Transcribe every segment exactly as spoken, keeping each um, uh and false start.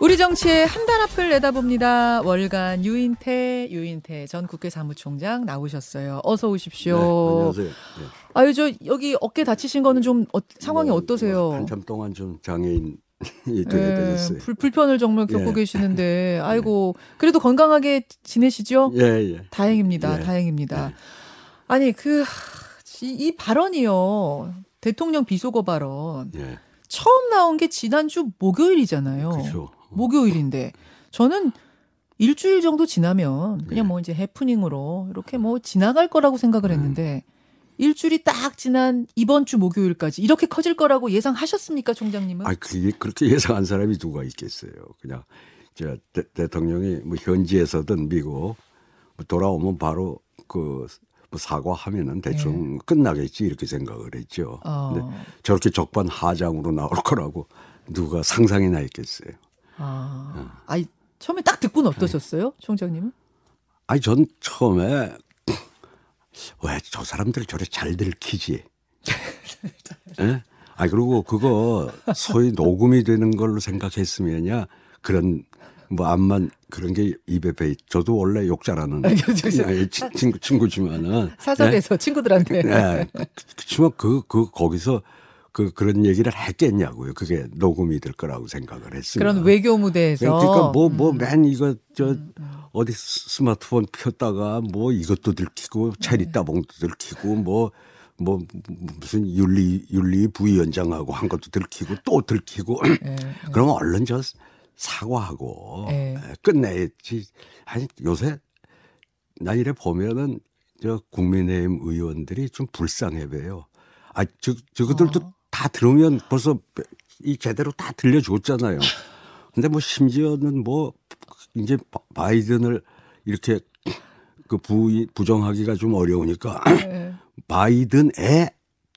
우리 정치의 한 달 앞을 내다봅니다. 월간 유인태, 유인태 전 국회 사무총장 나오셨어요. 어서 오십시오. 네, 안녕하세요. 네. 아유, 저 여기 어깨 다치신 거는 좀 어, 상황이 뭐, 어떠세요? 한참 동안 좀 장애인 이 네, 불, 불편을 정말 겪고 예. 계시는데, 아이고 예. 그래도 건강하게 지내시죠? 예, 예. 다행입니다, 예. 다행입니다. 예. 아니 그 이 발언이요, 대통령 비속어 발언 예. 처음 나온 게 지난주 목요일이잖아요. 그쵸. 목요일인데 저는 일주일 정도 지나면 그냥 예. 뭐 이제 해프닝으로 이렇게 뭐 지나갈 거라고 생각을 했는데. 음. 일주일이 딱 지난 이번 주 목요일까지 이렇게 커질 거라고 예상하셨습니까, 총장님은? 아, 그게 그렇게 예상한 사람이 누가 있겠어요. 그냥 저 대, 대통령이 뭐 현지에서든 미국 돌아오면 바로 그 뭐 사과하면은 대충 네. 끝나겠지 이렇게 생각을 했죠. 어. 근데 저렇게 적반하장으로 나올 거라고 누가 상상이나 했겠어요. 아, 어. 아니 처음에 딱 듣고는 어떠셨어요, 아니. 총장님은? 아니 전 처음에. 왜 저 사람들 저래 잘 들키지? 예? 아 그리고 그거 소위 녹음이 되는 걸로 생각했으면야 그런 뭐 암만 그런 게 입에 배. 저도 원래 욕 잘하는 친구 친구지만은 사석에서 예? 친구들한테. 예. 그치만 그, 그 거기서 그 그런 얘기를 했겠냐고요. 그게 녹음이 될 거라고 생각을 했습니다. 그런 외교 무대에서. 그러니까 뭐 뭐 맨 이거 저. 어디 스마트폰 폈다가 뭐 이것도 들키고 체리 따봉도 들키고 뭐 뭐 무슨 윤리 윤리 부위원장하고 한 것도 들키고 또 들키고 네, 그러면 네. 얼른 저 사과하고 네. 끝내야지. 아니 요새 나 이래 보면은 저 국민의힘 의원들이 좀 불쌍해 보여요. 아 저 저것들도 어. 다 들으면 벌써 이 제대로 다 들려줬잖아요. 근데 뭐 심지어는 뭐 이제 바이든을 이렇게 그 부, 부정하기가 좀 어려우니까 네. 바이든에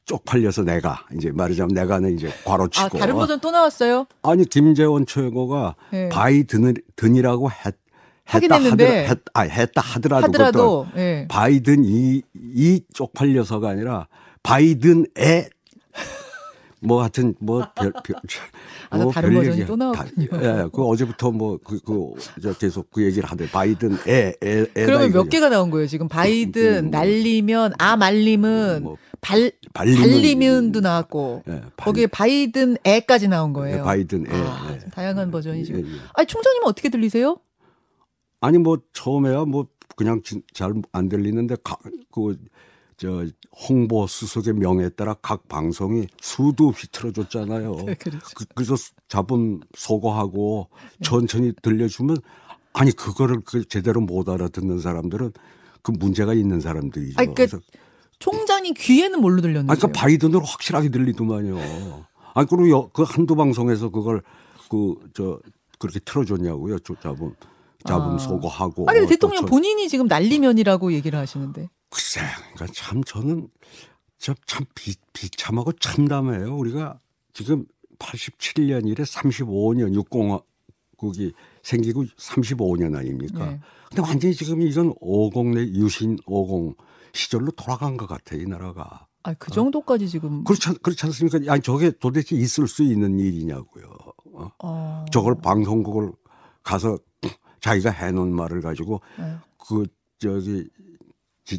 쪽팔려서 내가 이제 말하자면 내가는 이제 괄호치고. 아, 다른 버전 또 나왔어요? 아니 김재원 최고가 네. 바이든이라고 했, 했다 하더라, 했, 아니, 했다 하더라도, 하더라도 네. 바이든이 이 쪽팔려서가 아니라 바이든에 뭐 하여튼 뭐 별 별 아, 뭐 다른 버전이 또 나왔군요. 예, 그 어제부터 뭐 그 그 계속 그 얘기를 하대. 바이든 에 에 에. 그러면 몇 개가 나온 거예요 지금? 바이든 날리면 아 말림은 뭐, 발 발림은, 발리면도 나왔고 예, 발, 거기에 바이든 에까지 나온 거예요. 예, 바이든 에. 아, 예, 다양한 예, 버전이 지금. 예, 예. 아니 총장님은 어떻게 들리세요? 아니 뭐 처음에야 뭐 그냥 잘 안 들리는데 가, 그. 저 홍보 수석의 명에 따라 각 방송이 수도 없이 틀어줬잖아요. 네, 그렇죠. 그, 그래서 잡음 소거하고 천천히 들려주면 아니 그거를 그 제대로 못 알아듣는 사람들은 그 문제가 있는 사람들이죠. 아니, 그러니까 총장이 귀에는 뭘로 들렸는데요? 아니, 그러니까 바이든으로 확실하게 들리더만요. 아니 그리고 여, 그 한두 방송에서 그걸 그 저 그렇게 틀어줬냐고요. 저 잡음 잡음 아. 소거하고. 아니 대통령 저, 본인이 지금 난리면이라고 얘기를 하시는데. 글쎄, 그러니까 참 저는 참, 참 비, 비참하고 참담해요. 우리가 지금 팔십칠 년 이래 삼십오 년 육공화국이 생기고 삼십오 년 아닙니까? 네. 근데 완전히 지금 이건 오공 내 유신 오공 시절로 돌아간 것 같아, 이 나라가. 아, 그 정도까지 어? 지금. 그렇지, 그렇지 않습니까? 아니, 저게 도대체 있을 수 있는 일이냐고요. 어? 어... 저걸 방송국을 가서 자기가 해놓은 말을 가지고 네. 그, 저기,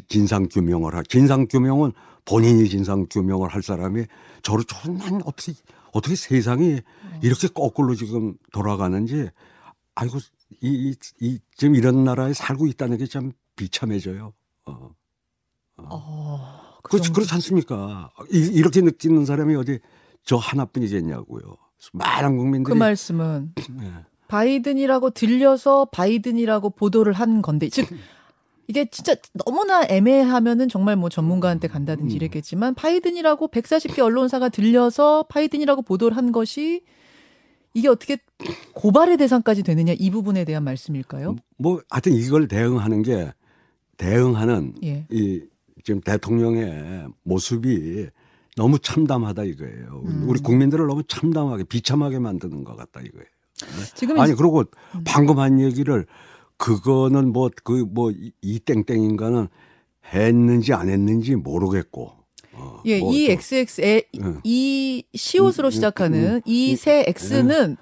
진상 규명을 하. 진상 규명은 본인이 진상 규명을 할 사람이 저를 정말 어떻게 어떻게 세상이 이렇게 거꾸로 지금 돌아가는지 아이고 이, 이, 이 지금 이런 나라에 살고 있다는 게 참 비참해져요. 어. 어. 어 그, 그렇지 그렇지 않습니까? 이, 이렇게 느끼는 사람이 어디 저 하나뿐이겠냐고요. 많은 국민들이 그 말씀은 네. 바이든이라고 들려서 바이든이라고 보도를 한 건데 즉. 이게 진짜 너무나 애매하면은 정말 뭐 전문가한테 간다든지 이랬겠지만 바이든이라고 백사십 개 언론사가 들려서 바이든이라고 보도를 한 것이 이게 어떻게 고발의 대상까지 되느냐 이 부분에 대한 말씀일까요? 뭐 하여튼 이걸 대응하는 게 대응하는 예. 이 지금 대통령의 모습이 너무 참담하다 이거예요. 음. 우리 국민들을 너무 참담하게 비참하게 만드는 것 같다 이거예요. 지금 아니 그리고 음. 방금 한 얘기를 그거는 뭐 그 뭐 이 땡땡인가는 했는지 안 했는지 모르겠고. 어, 예, 뭐 이 엑스엑스의 이 시옷으로 시작하는 이 세 X는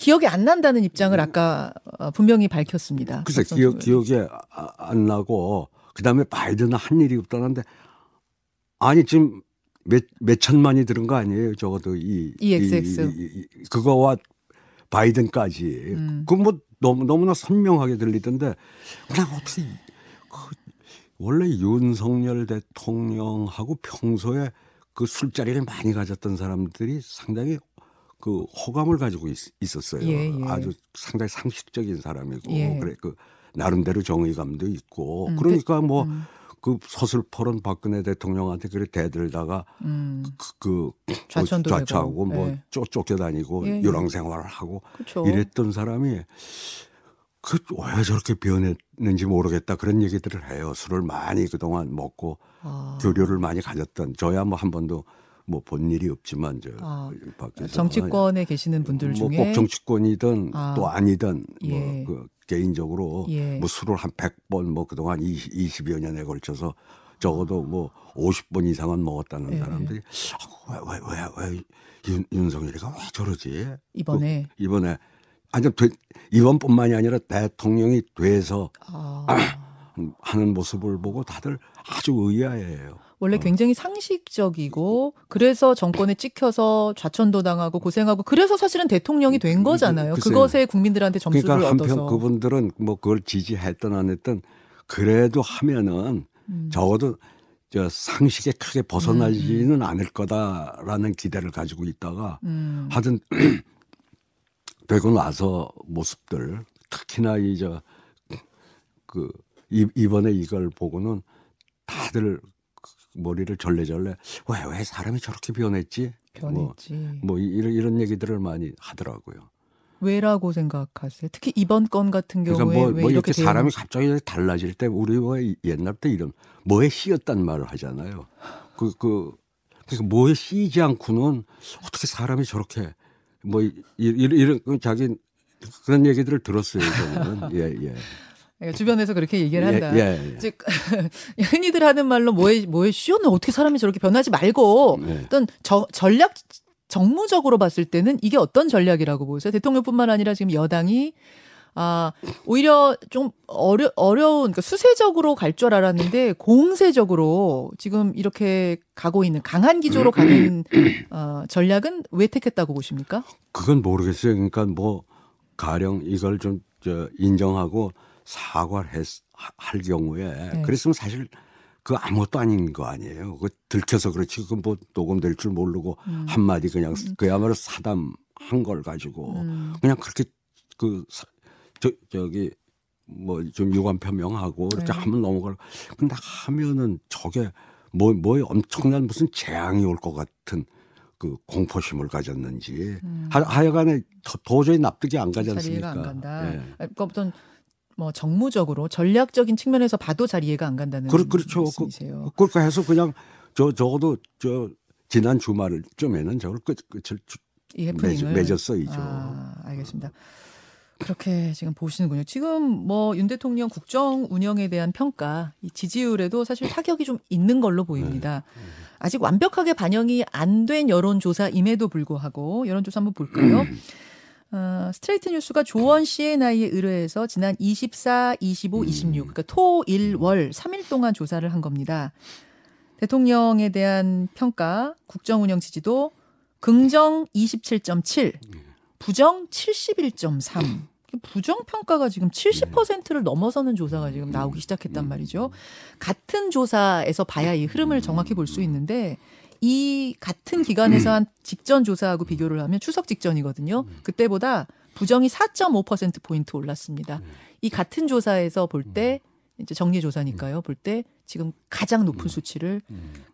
기억이 안 난다는 입장을 아까 분명히 밝혔습니다. 글쎄 기억, 기억이 안 나고 그다음에 바이든은 한 일이 없다는데 아니 지금 몇, 몇 천만이 들은 거 아니에요. 적어도 이, 이엑스엑스. 이, 이, 이 그거와 바이든까지. 음. 그건 뭐 너무, 너무나 선명하게 들리던데 그냥 어떻게 그, 원래 윤석열 대통령하고 평소에 그 술자리를 많이 가졌던 사람들이 상당히 그 호감을 가지고 있, 있었어요. 예, 예. 아주 상당히 상식적인 사람이고 예. 그래 그 나름대로 정의감도 있고 음, 그러니까 뭐 음. 그 서슬퍼런 박근혜 대통령한테 그래 대들다가 음. 그, 그 좌천도 좌차하고 되고. 뭐 예. 쫓, 쫓겨다니고 예, 예. 유랑생활을 하고 그쵸. 이랬던 사람이 그 왜 저렇게 변했는지 모르겠다 그런 얘기들을 해요. 술을 많이 그동안 먹고 아. 교류를 많이 가졌던 저야 뭐 한 번도 뭐 본 일이 없지만 저 아. 밖에서 정치권에 계시는 분들 뭐 중에 꼭 정치권이든 아. 또 아니든 예. 뭐 그 개인적으로 예. 뭐 술을 한 백 번 뭐 그동안 이십여 년에 걸쳐서 적어도 뭐 오십 번 이상은 먹었다는 예. 사람들이 아, 왜, 왜, 왜, 왜 윤, 윤석열이가 왜 저러지? 이번에 그, 이번에 아니 이번뿐만이 아니라 대통령이 돼서 아. 하는 모습을 보고 다들 아주 의아해요. 원래 굉장히 상식적이고 그래서 정권에 찍혀서 좌천도 당하고 고생하고 그래서 사실은 대통령이 된 거잖아요. 글쎄요. 그것에 국민들한테 점수를 그러니까 얻어서. 그러니까 한편 그분들은 뭐 그걸 지지했든 안 했든 그래도 하면은 음. 적어도 저 상식에 크게 벗어나지는 음. 않을 거다라는 기대를 가지고 있다가 음. 하여튼 되고 나서 모습들 특히나 이 저 그 이번에 이걸 보고는 다들 머리를 절레절레 왜, 왜 사람이 저렇게 변했지? 변했지. 뭐, 뭐 이런, 이런 얘기들을 많이 하더라고요. 왜라고 생각하세요? 특히 이번 건 같은 경우에 그러니까 뭐, 왜 뭐 이렇게, 이렇게 사람이 갑자기 달라질 때 우리가 옛날부터 이런 뭐에 씌였단 말을 하잖아요. 그, 그, 그러니까 뭐에 씌지 않고는 어떻게 사람이 저렇게 뭐 이런, 이런 자기 그런 얘기들을 들었어요. 저는. 예, 예. 주변에서 그렇게 얘기를 한다. 예, 예, 예. 즉 흔히들 하는 말로 뭐에 뭐에 쉬었나 어떻게 사람이 저렇게 변하지 말고 예. 어떤 저, 전략 정무적으로 봤을 때는 이게 어떤 전략이라고 보세요? 대통령뿐만 아니라 지금 여당이 아 오히려 좀 어려 어려운 그러니까 수세적으로 갈 줄 알았는데 공세적으로 지금 이렇게 가고 있는 강한 기조로 가는 어, 전략은 왜 택했다고 보십니까? 그건 모르겠어요. 그러니까 뭐 가령 이걸 좀 저, 인정하고. 사과를 했, 할 경우에 네. 그랬으면 사실 그 아무것도 아닌 거 아니에요. 그 들켜서 그렇지 그 뭐 녹음될 줄 모르고 음. 한마디 그냥 그야말로 사담한 걸 가지고 음. 그냥 그렇게 그 저, 저기 뭐 좀 유감 표명하고 이렇게 네. 하면 넘어가고 근데 하면은 저게 뭐 뭐에 엄청난 무슨 재앙이 올 것 같은 그 공포심을 가졌는지 음. 하, 하여간에 도, 도저히 납득이 안 가지 않습니까? 안 간다. 네. 그러니까 어떤 뭐 정무적으로 전략적인 측면에서 봐도 잘 이해가 안 간다는 그, 그렇죠. 말씀이세요. 그, 그렇게 해서 그냥 저 적어도 저 지난 주말 쯤에는 저걸 끝 끝을 맺었어이죠. 아, 알겠습니다. 그렇게 지금 보시는군요. 지금 뭐 윤 대통령 국정 운영에 대한 평가, 이 지지율에도 사실 타격이 좀 있는 걸로 보입니다. 네. 아직 완벽하게 반영이 안 된 여론조사임에도 불구하고 여론조사 한번 볼까요? 어, 스트레이트 뉴스가 조원 씨엔아이에 의뢰해서 지난 이십사, 이십오, 이십육 그러니까 토, 일, 월 삼 일 동안 조사를 한 겁니다. 대통령에 대한 평가, 국정 운영 지지도 긍정 이십칠 점 칠, 부정 칠십일 점 삼. 부정 평가가 지금 칠십 퍼센트를 넘어서는 조사가 지금 나오기 시작했단 말이죠. 같은 조사에서 봐야 이 흐름을 정확히 볼 수 있는데 이 같은 기간에서 한 직전 조사하고 비교를 하면 추석 직전이거든요. 그때보다 부정이 사 점 오 퍼센트 포인트 올랐습니다. 이 같은 조사에서 볼 때 이제 정리 조사니까요. 볼 때 지금 가장 높은 수치를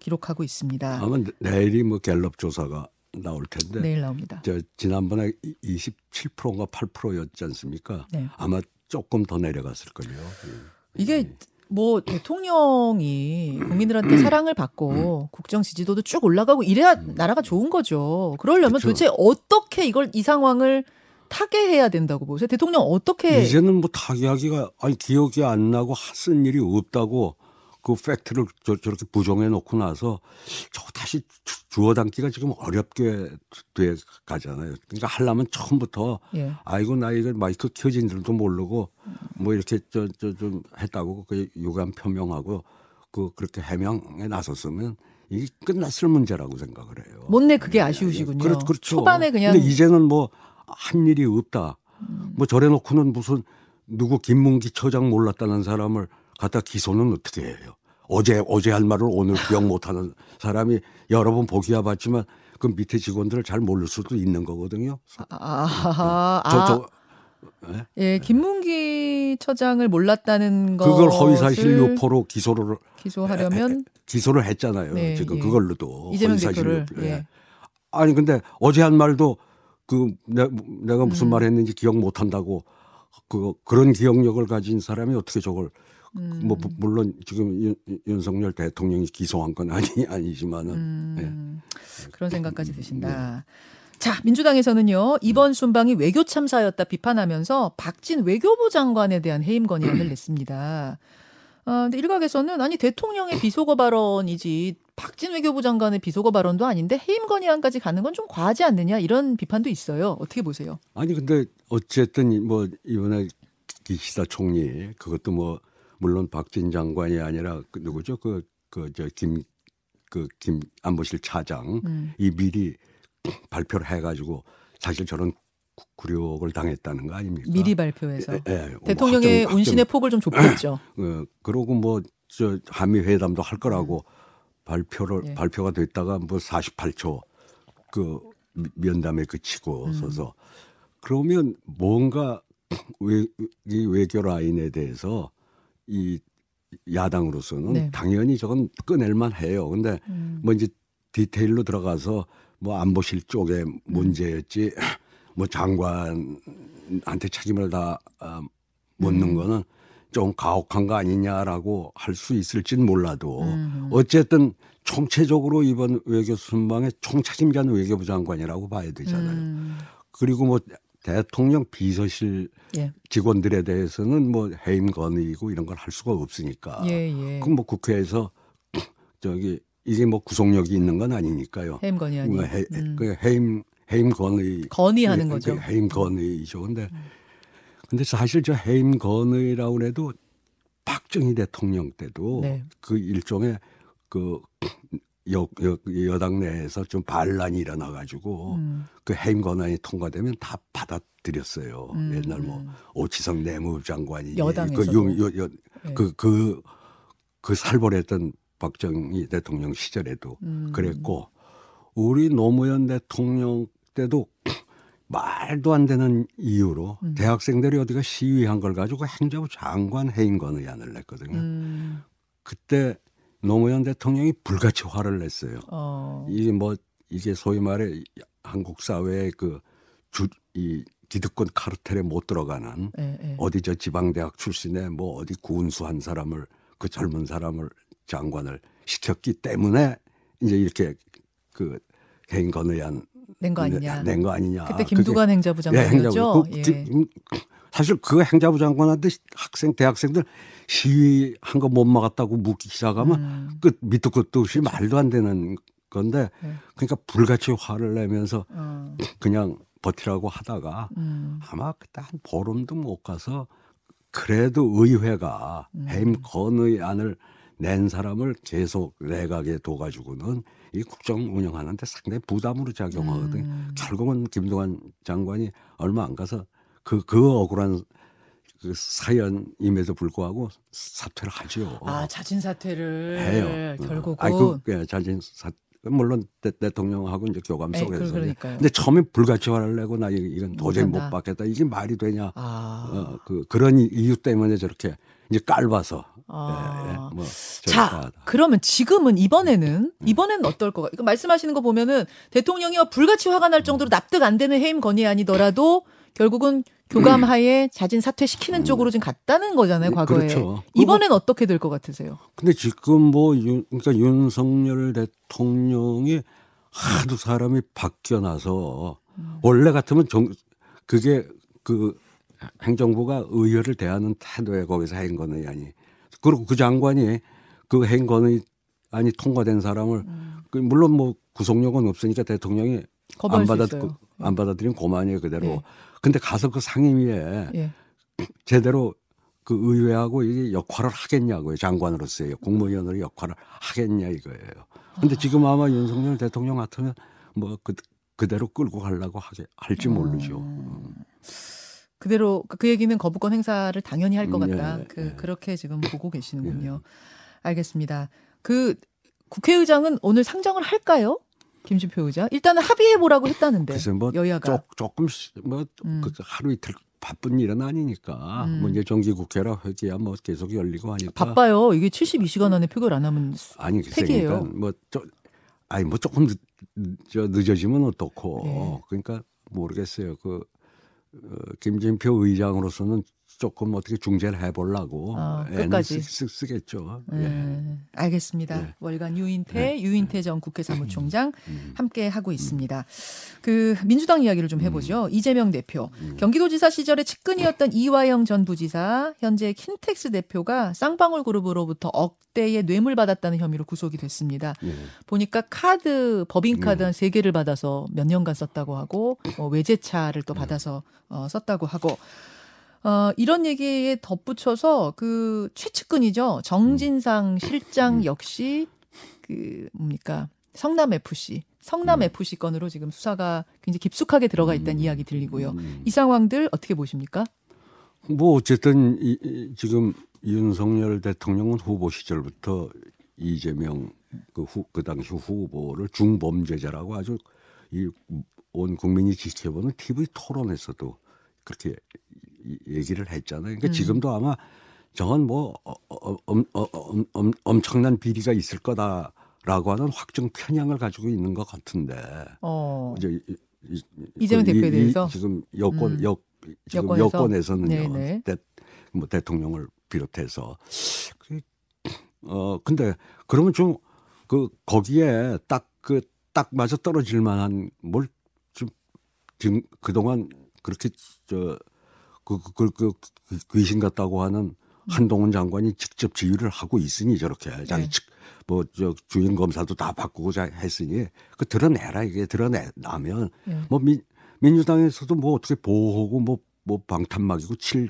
기록하고 있습니다. 아마 내일이 뭐 갤럽 조사가 나올 텐데 내일 나옵니다. 저 지난번에 이십칠 퍼센트인가 팔 퍼센트였지 않습니까? 네. 아마 조금 더 내려갔을 거예요. 이게 뭐 대통령이 국민들한테 사랑을 받고 국정 지지도도 쭉 올라가고 이래야 나라가 좋은 거죠. 그러려면 그쵸. 도대체 어떻게 이걸 이 상황을 타개해야 된다고 보세요? 대통령 어떻게 이제는 뭐 타개하기가 아니 기억이 안 나고 쓴 일이 없다고 그 팩트를 저, 저렇게 부정해 놓고 나서 저거 다시 주워 담기가 지금 어렵게 돼 가잖아요. 그러니까 하려면 처음부터 예. 아이고 나 이거 마이크 켜진 줄도 모르고 뭐 이렇게 저, 저 좀 했다고 그 유감 표명하고 그 그렇게 해명에 나섰으면 이게 끝났을 문제라고 생각을 해요. 못내 그게 아쉬우시군요. 그렇, 그렇죠. 초반에 그냥. 근데 이제는 뭐 한 일이 없다. 음. 뭐 저래 놓고는 무슨 누구 김문기 처장 몰랐다는 사람을 갖다 기소는 어떻게 해요? 어제 어제 할 말을 오늘 기억 못하는 사람이 여러 번 보기야 봤지만 그 밑에 직원들을 잘 모를 수도 있는 거거든요. 아, 네. 저, 아. 저, 네? 예, 김문기 처장을 몰랐다는 거 그걸 허위사실 유포로 기소를 기소하려면 에, 에, 기소를 했잖아요. 네, 지금 예. 그걸로도 허위사실 유포. 예. 예. 아니 근데 어제 한 말도 그 내, 내가 무슨 음. 말했는지 기억 못한다고 그 그런 기억력을 가진 사람이 어떻게 저걸 음. 뭐 물론 지금 윤, 윤석열 대통령이 기소한 건 아니 아니지만은 음. 예. 그런 생각까지 드신다. 네. 자, 민주당에서는요. 이번 순방이 외교 참사였다 비판하면서 박진 외교부 장관에 대한 해임 건의안을 냈습니다. 그런데 어, 일각에서는 아니 대통령의 비속어 발언이지 박진 외교부 장관의 비속어 발언도 아닌데 해임 건의안까지 가는 건 좀 과하지 않느냐 이런 비판도 있어요. 어떻게 보세요? 아니 근데 어쨌든 뭐 이번에 기시다 총리 그것도 뭐 물론 박진 장관이 아니라 그 누구죠? 그 그 저 김 그 김 안보실 차장 음. 이 미리 발표를 해가지고 사실 저런 굴욕을 당했다는 거 아닙니까? 미리 발표해서 예, 예, 대통령의 뭐 확정, 운신의 확정, 폭을 좀 좁혔죠. 어, 그러고 뭐 저 한미 회담도 할 거라고 음. 발표를 예. 발표가 됐다가 뭐 사십팔 초 그 면담에 그치고 음. 서서 그러면 뭔가 외, 이 외교 라인에 대해서 이 야당으로서는 네. 당연히 저건 꺼낼만 해요. 근데 음. 뭐 이제 디테일로 들어가서 뭐 안보실 쪽의 문제였지 음. 뭐 장관한테 책임을 다 어, 묻는 음. 거는 좀 가혹한 거 아니냐라고 할 수 있을진 몰라도 음. 어쨌든 총체적으로 이번 외교 순방의 총책임자는 외교부 장관이라고 봐야 되잖아요. 음. 그리고 뭐 대통령 비서실 예. 직원들에 대해서는 뭐 해임 건의이고 이런 걸 할 수가 없으니까 예, 예. 그럼 뭐 국회에서 저기 이게 뭐 구속력이 있는 건 아니니까요. 해임 건의 아니에요. 해, 음. 해임 해임 건의 건의하는 거죠. 해임 건의죠. 근데 음. 근데 사실 저 해임 건의라고 해도 박정희 대통령 때도 네. 그 일종의 그 여, 여, 여당 내에서 좀 반란이 일어나 가지고 음. 그 해임 건의안이 통과되면 다 받아들였어요. 음. 옛날 뭐 오치성 내무장관이 여당에서 그 그 그 살벌했던 박정희 대통령 시절에도 음. 그랬고 우리 노무현 대통령 때도 말도 안 되는 이유로 음. 대학생들이 어디가 시위한 걸 가지고 행정부 장관 해임 건의안을 냈거든요. 음. 그때 노무현 대통령이 불같이 화를 냈어요. 어. 이게 뭐 이게 소위 말해 한국 사회의 그 주, 이 기득권 카르텔에 못 들어가는 에, 에. 어디 저 지방 대학 출신의 뭐 어디 군수 한 사람을 그 젊은 사람을 장관을 시켰기 때문에 이제 이렇게 그 해임 건의안 낸 거 아니냐, 낸 거 아니냐. 그때 김두관 행자부 장관이었죠. 예, 그, 예. 사실 그 행자부 장관한테 학생 대학생들 시위한 거 못 막았다고 묻기 시작하면 음. 끝 밑도 끝도 없이 그렇죠. 말도 안 되는 건데 네. 그러니까 불같이 화를 내면서 어. 그냥 버티라고 하다가 음. 아마 그때 한 보름도 못 가서 그래도 의회가 음. 해임 건의안을 낸 사람을 계속 내각에 둬가지고는 이 국정 운영하는데 상당히 부담으로 작용하거든요. 음. 결국은 김동완 장관이 얼마 안 가서 그, 그 억울한 그 사연임에도 불구하고 사퇴를 하죠. 아, 자진 사퇴를 해요. 결국은. 아니, 그, 예, 자진 사 물론 대, 대통령하고 이제 교감 속에서. 근데 처음에 불같이 화를 내고 나 이건 도저히 못 받겠다. 이게 말이 되냐. 아. 어, 그, 그런 이유 때문에 저렇게 이제 깔봐서. 아. 예, 예, 뭐 자, 그러면 지금은 이번에는 음. 이번에는 어떨 것 같아요? 말씀하시는 거 보면은 대통령이 불같이 화가 날 정도로 납득 안 되는 해임 건의안이더라도 결국은 교감하에 음. 자진 사퇴시키는 음. 쪽으로 지금 갔다는 거잖아요, 과거에. 그렇죠. 이번엔 어떻게 될 것 같으세요? 근데 지금 뭐 윤, 그러니까 윤석열 대통령이 하도 사람이 바뀌어나서 음. 원래 같으면 정, 그게 그 행정부가 의회를 대하는 태도에 거기서 해인 거는 아니. 그리고 그 장관이 그 행건이 아니 통과된 사람을 음. 물론 뭐 구속력은 없으니까 대통령이 안 받아 안 받아들인 고만이에요 그대로. 예. 근데 가서 그 상임위에 예. 제대로 그 의회하고 이 역할을 하겠냐고요. 장관으로서의 국무위원으로의 역할을 하겠냐 이거예요. 근데 아. 지금 아마 윤석열 대통령 같으면 뭐 그, 그대로 끌고 가려고 하지, 할지 모르죠. 음. 그대로 그 얘기는 거부권 행사를 당연히 할 것 같다. 예, 그, 예. 그렇게 지금 보고 계시는군요. 예. 알겠습니다. 그 국회의장은 오늘 상정을 할까요? 김진표 의장? 일단은 합의해보라고 했다는데. 글쎄 뭐 여야가. 조, 조금 뭐 음. 그 하루 이틀 바쁜 일은 아니니까. 음. 뭐 이제 정기국회라 회기야 뭐 계속 열리고 하니까. 바빠요. 이게 칠십이 시간 안에 표결 안 하면 아니, 폐기예요. 뭐 조, 아니 뭐 조금 늦, 늦어지면 어떻고. 네. 그러니까 모르겠어요. 그 어, 김진표 의장으로서는 조금 어떻게 중재를 해보려고 아, 끝까지 쓰, 쓰겠죠. 음, 예. 알겠습니다. 예. 월간 유인태, 예. 유인태 전 국회사무총장 음. 함께 하고 있습니다. 그 민주당 이야기를 좀 해보죠. 음. 이재명 대표. 음. 경기도지사 시절에 측근이었던 이화영 전 부지사, 현재 킨텍스 대표가 쌍방울 그룹으로부터 억대의 뇌물 받았다는 혐의로 구속이 됐습니다. 예. 보니까 카드, 법인카드 한 세 개를 받아서 몇 년간 썼다고 하고 어, 외제차를 또 받아서 어, 썼다고 하고 어, 이런 얘기에 덧붙여서 그 최측근이죠. 정진상 실장 역시 그 뭡니까 성남에프씨 성남에프씨 건으로 지금 수사가 굉장히 깊숙하게 들어가 있다는 이야기 들리고요. 이 상황들 어떻게 보십니까? 뭐 어쨌든 이, 이, 지금 윤석열 대통령은 후보 시절부터 이재명 그, 후, 그 당시 후보를 중범죄자라고 아주 이, 온 국민이 지켜보는 티비 토론에서도 그렇게 얘기를 했잖아요. 그러니까 음. 지금도 아마 저건 뭐 어, 어, 어, 어, 어, 어, 엄청난 비리가 있을 거다라고 하는 확정 편향을 가지고 있는 것 같은데. 어. 이제 이, 이재명 그, 대표에 이, 대해서 이, 지금 여권 음. 여 지금 여권에서? 여권에서는요. 네네. 대, 뭐 대통령을 비롯해서. 그, 어 근데 그러면 좀 그 거기에 딱 그 딱 맞아 떨어질 만한 뭘 좀 지금 그동안 그렇게 저 그, 그, 그, 그, 귀신 같다고 하는 한동훈 장관이 직접 지휘를 하고 있으니 저렇게 자기 네. 측, 뭐, 저, 주인 검사도 다 바꾸고자 했으니 그 드러내라 이게 드러내면 네. 뭐 민, 민주당에서도 뭐 어떻게 보호하고 뭐, 뭐 방탄막이고 칠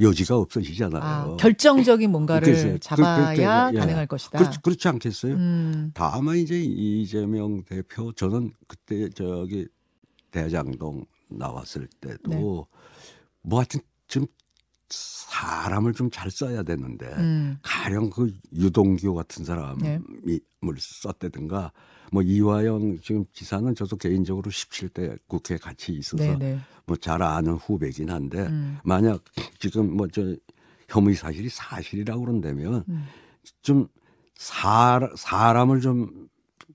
여지가 없어지잖아요. 아, 결정적인 뭔가를 그렇죠. 잡아야 그, 그, 가능할 예. 것이다. 그렇, 그렇지 않겠어요? 음. 다만 이제 이재명 대표 저는 그때 저기 대장동 나왔을 때도 네. 뭐 하여튼 좀 사람을 좀 잘 써야 되는데 음. 가령 그 유동규 같은 사람을 네. 썼다든가 뭐 이화영 지금 지사는 저도 개인적으로 십칠 대 국회에 같이 있어서 네, 네. 뭐 잘 아는 후배긴 한데 음. 만약 지금 뭐 저 혐의 사실이 사실이라고 그런다면 음. 좀 사, 사람을 좀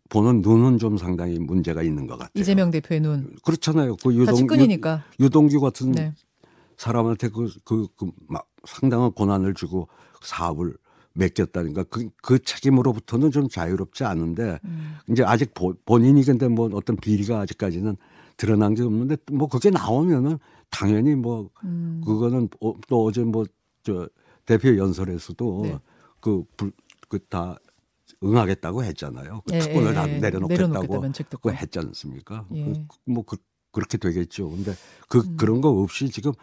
보는 눈은 좀 상당히 문제가 있는 것 같아요. 이재명 대표의 눈. 그렇잖아요. 그 유동, 다 측근이니까. 유, 유동규 같은 네. 사람한테 그, 그, 그, 막 상당한 고난을 주고 사업을 맡겼다니까 그, 그 책임으로부터는 좀 자유롭지 않은데 음. 이제 아직 보, 본인이 근데 뭐 어떤 비리가 아직까지는 드러난 게 없는데 뭐 그게 나오면은 당연히 뭐 음. 그거는 어, 또 어제 뭐 저 대표 연설에서도 네. 그, 그 다 응하겠다고 했잖아요. 그 예, 특권을 예, 다 내려놓겠다고 그 했지 않습니까? 예. 그, 뭐 그, 그렇게 되겠죠. 근데 그 음. 그런 거 없이 지금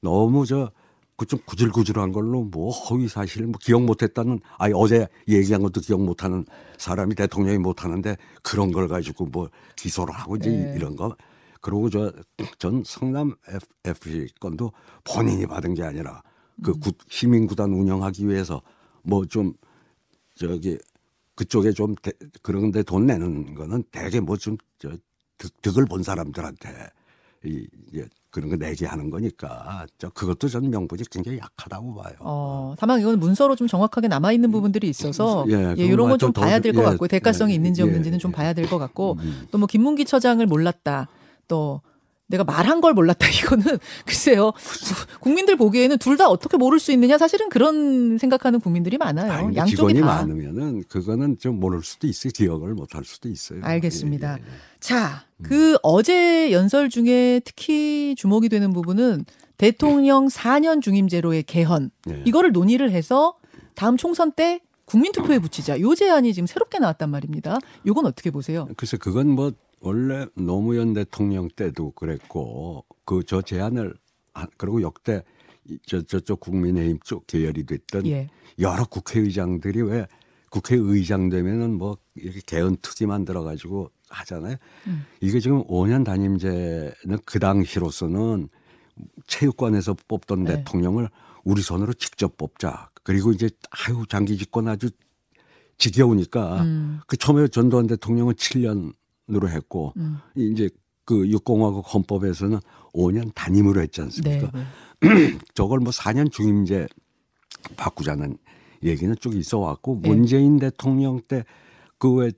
너무 저 그 좀 구질구질한 걸로 뭐 허위 사실 뭐 기억 못했다는 아니 어제 얘기한 것도 기억 못하는 사람이 대통령이 못하는데 그런 걸 가지고 뭐 기소를 하고 이제 네. 이런 거. 그리고 저 전 성남에프씨 건도 본인이 받은 게 아니라 그 음. 구, 시민구단 운영하기 위해서 뭐 좀 저기 그쪽에 좀 대, 그런데 돈 내는 거는 되게 뭐 좀 저 득을 본 사람들한테 이, 이 그런 거 내게 하는 거니까 저 그것도 저는 명분이 굉장히 약하다고 봐요. 어, 다만 이건 문서로 좀 정확하게 남아 있는 부분들이 있어서 예, 예, 이런 건 좀 봐야 될 것 예, 같고 대가성이 예, 있는지 없는지는 예, 좀 봐야 될 것 같고 음. 또 뭐 김문기 처장을 몰랐다 또 내가 말한 걸 몰랐다 이거는 글쎄요 국민들 보기에는 둘 다 어떻게 모를 수 있느냐 사실은 그런 생각하는 국민들이 많아요. 아니, 양쪽이 직원이 다 많으면은 그거는 좀 모를 수도 있어요. 기억을 못할 수도 있어요. 알겠습니다. 예, 예, 예. 자, 그 음. 어제 연설 중에 특히 주목이 되는 부분은 대통령 사 년 중임제로의 개헌 예. 이거를 논의를 해서 다음 총선 때 국민투표에 붙이자. 요 제안이 지금 새롭게 나왔단 말입니다. 요건 어떻게 보세요? 글쎄 그건 뭐 원래 노무현 대통령 때도 그랬고 그 저 제안을 그리고 역대 저, 저쪽 국민의힘 쪽 계열이 됐던 예. 여러 국회의장들이 왜 국회의장 되면은 뭐 이렇게 개헌투기 만들어가지고 하잖아요. 음. 이게 지금 오 년 단임제는 그 당시로서는 체육관에서 뽑던 네. 대통령을 우리 손으로 직접 뽑자. 그리고 이제 아유 장기 집권 아주 지겨우니까 음. 그 처음에 전두환 대통령은 칠 년으로 했고 음. 이제 그 육공화국 헌법에서는 오 년 단임으로 했지 않습니까? 네, 네. 저걸 뭐 사 년 중임제 바꾸자는 얘기는 쭉 있어 왔고 문재인 네. 대통령 때 그 외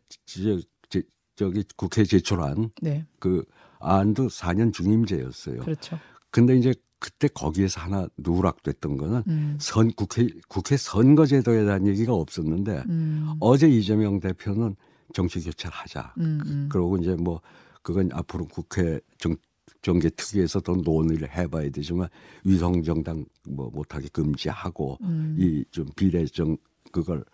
저기 국회 제출한 네. 그 안도 사 년 중임제였어요. 그렇죠. 근데 이제 그때 거기에서 하나 누락됐던 거는 음. 선 국회 국회 선거제도에 대한 얘기가 없었는데 음. 어제 이재명 대표는 정치 교체를 하자. 음. 그러고 이제 뭐 그건 앞으로 국회 정, 정계 특위에서 더 논의를 해봐야 되지만 위성 정당 뭐 못하게 금지하고 음. 이 좀 비례정 그걸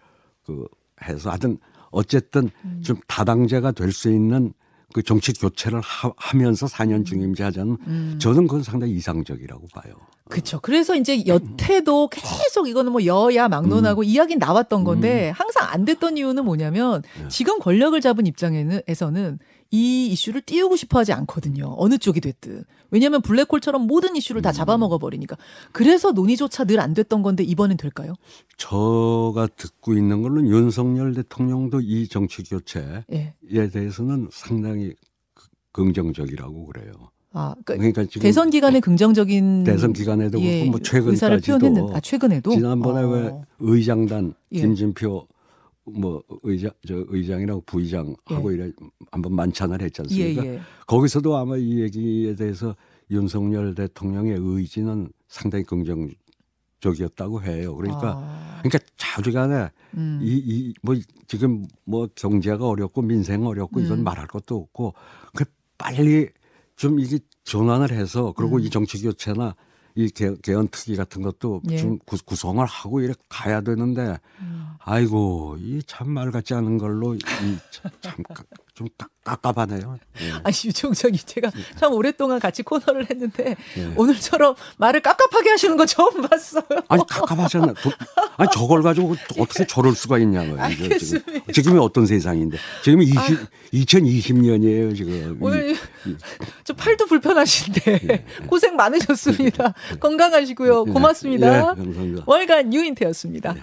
그 해서 하든 어쨌든 음. 좀 다당제가 될 수 있는. 그 정치 교체를 하, 하면서 사 년 중임제 하자는 음. 저는 그건 상당히 이상적이라고 봐요. 그렇죠. 그래서 이제 여태도 계속 이거는 뭐 여야 막론하고 음. 이야기는 나왔던 건데 항상 안 됐던 이유는 뭐냐면 지금 권력을 잡은 입장에서는 이 이슈를 띄우고 싶어 하지 않거든요. 어느 쪽이 됐든. 왜냐하면 블랙홀처럼 모든 이슈를 다 잡아먹어버리니까. 그래서 논의조차 늘 안 됐던 건데 이번엔 될까요? 제가 듣고 있는 걸로는 윤석열 대통령도 이 정치 교체에 예. 대해서는 상당히 긍정적이라고 그래요. 아, 그러니까, 그러니까 지금 대선 기간에 긍정적인 대선 기간에도 예, 뭐 최근까지도 아, 최근에도 지난번에 어. 왜 의장단 김진표 예. 뭐 의장 저 의장이랑 부의장하고 예. 이래 한번 만찬을 했지 않습니까? 예, 예. 거기서도 아마 이 얘기에 대해서 윤석열 대통령의 의지는 상당히 긍정적이었다고 해요. 그러니까 아. 그러니까 좌우간에 음. 이 이 뭐 지금 뭐 경제가 어렵고 민생 어렵고 음. 이건 말할 것도 없고 그 빨리 좀 이게 전환을 해서 그리고 음. 이 정치 교체나 이 개헌 특위 같은 것도 예. 좀 구성을 하고 이렇게 가야 되는데 음. 아이고 이 참 말 같지 않은 걸로 이 참 좀 깝깝하네요. 예. 아 유총장님 제가 참 오랫동안 같이 코너를 했는데 예. 오늘처럼 말을 깝깝하게 하시는 거 처음 봤어요. 아니 깝깝하잖아요. 아니 저걸 가지고 어떻게 저럴 수가 있냐고요. 알겠습니다. 지금. 지금이 어떤 세상인데 지금이 이천이십 년이에요 지금. 오늘 이, 이. 저 팔도 불편하신데 예. 고생 많으셨습니다. 예. 건강하시고요. 예. 고맙습니다. 예. 감사합니다. 월간 유인태였습니다. 예.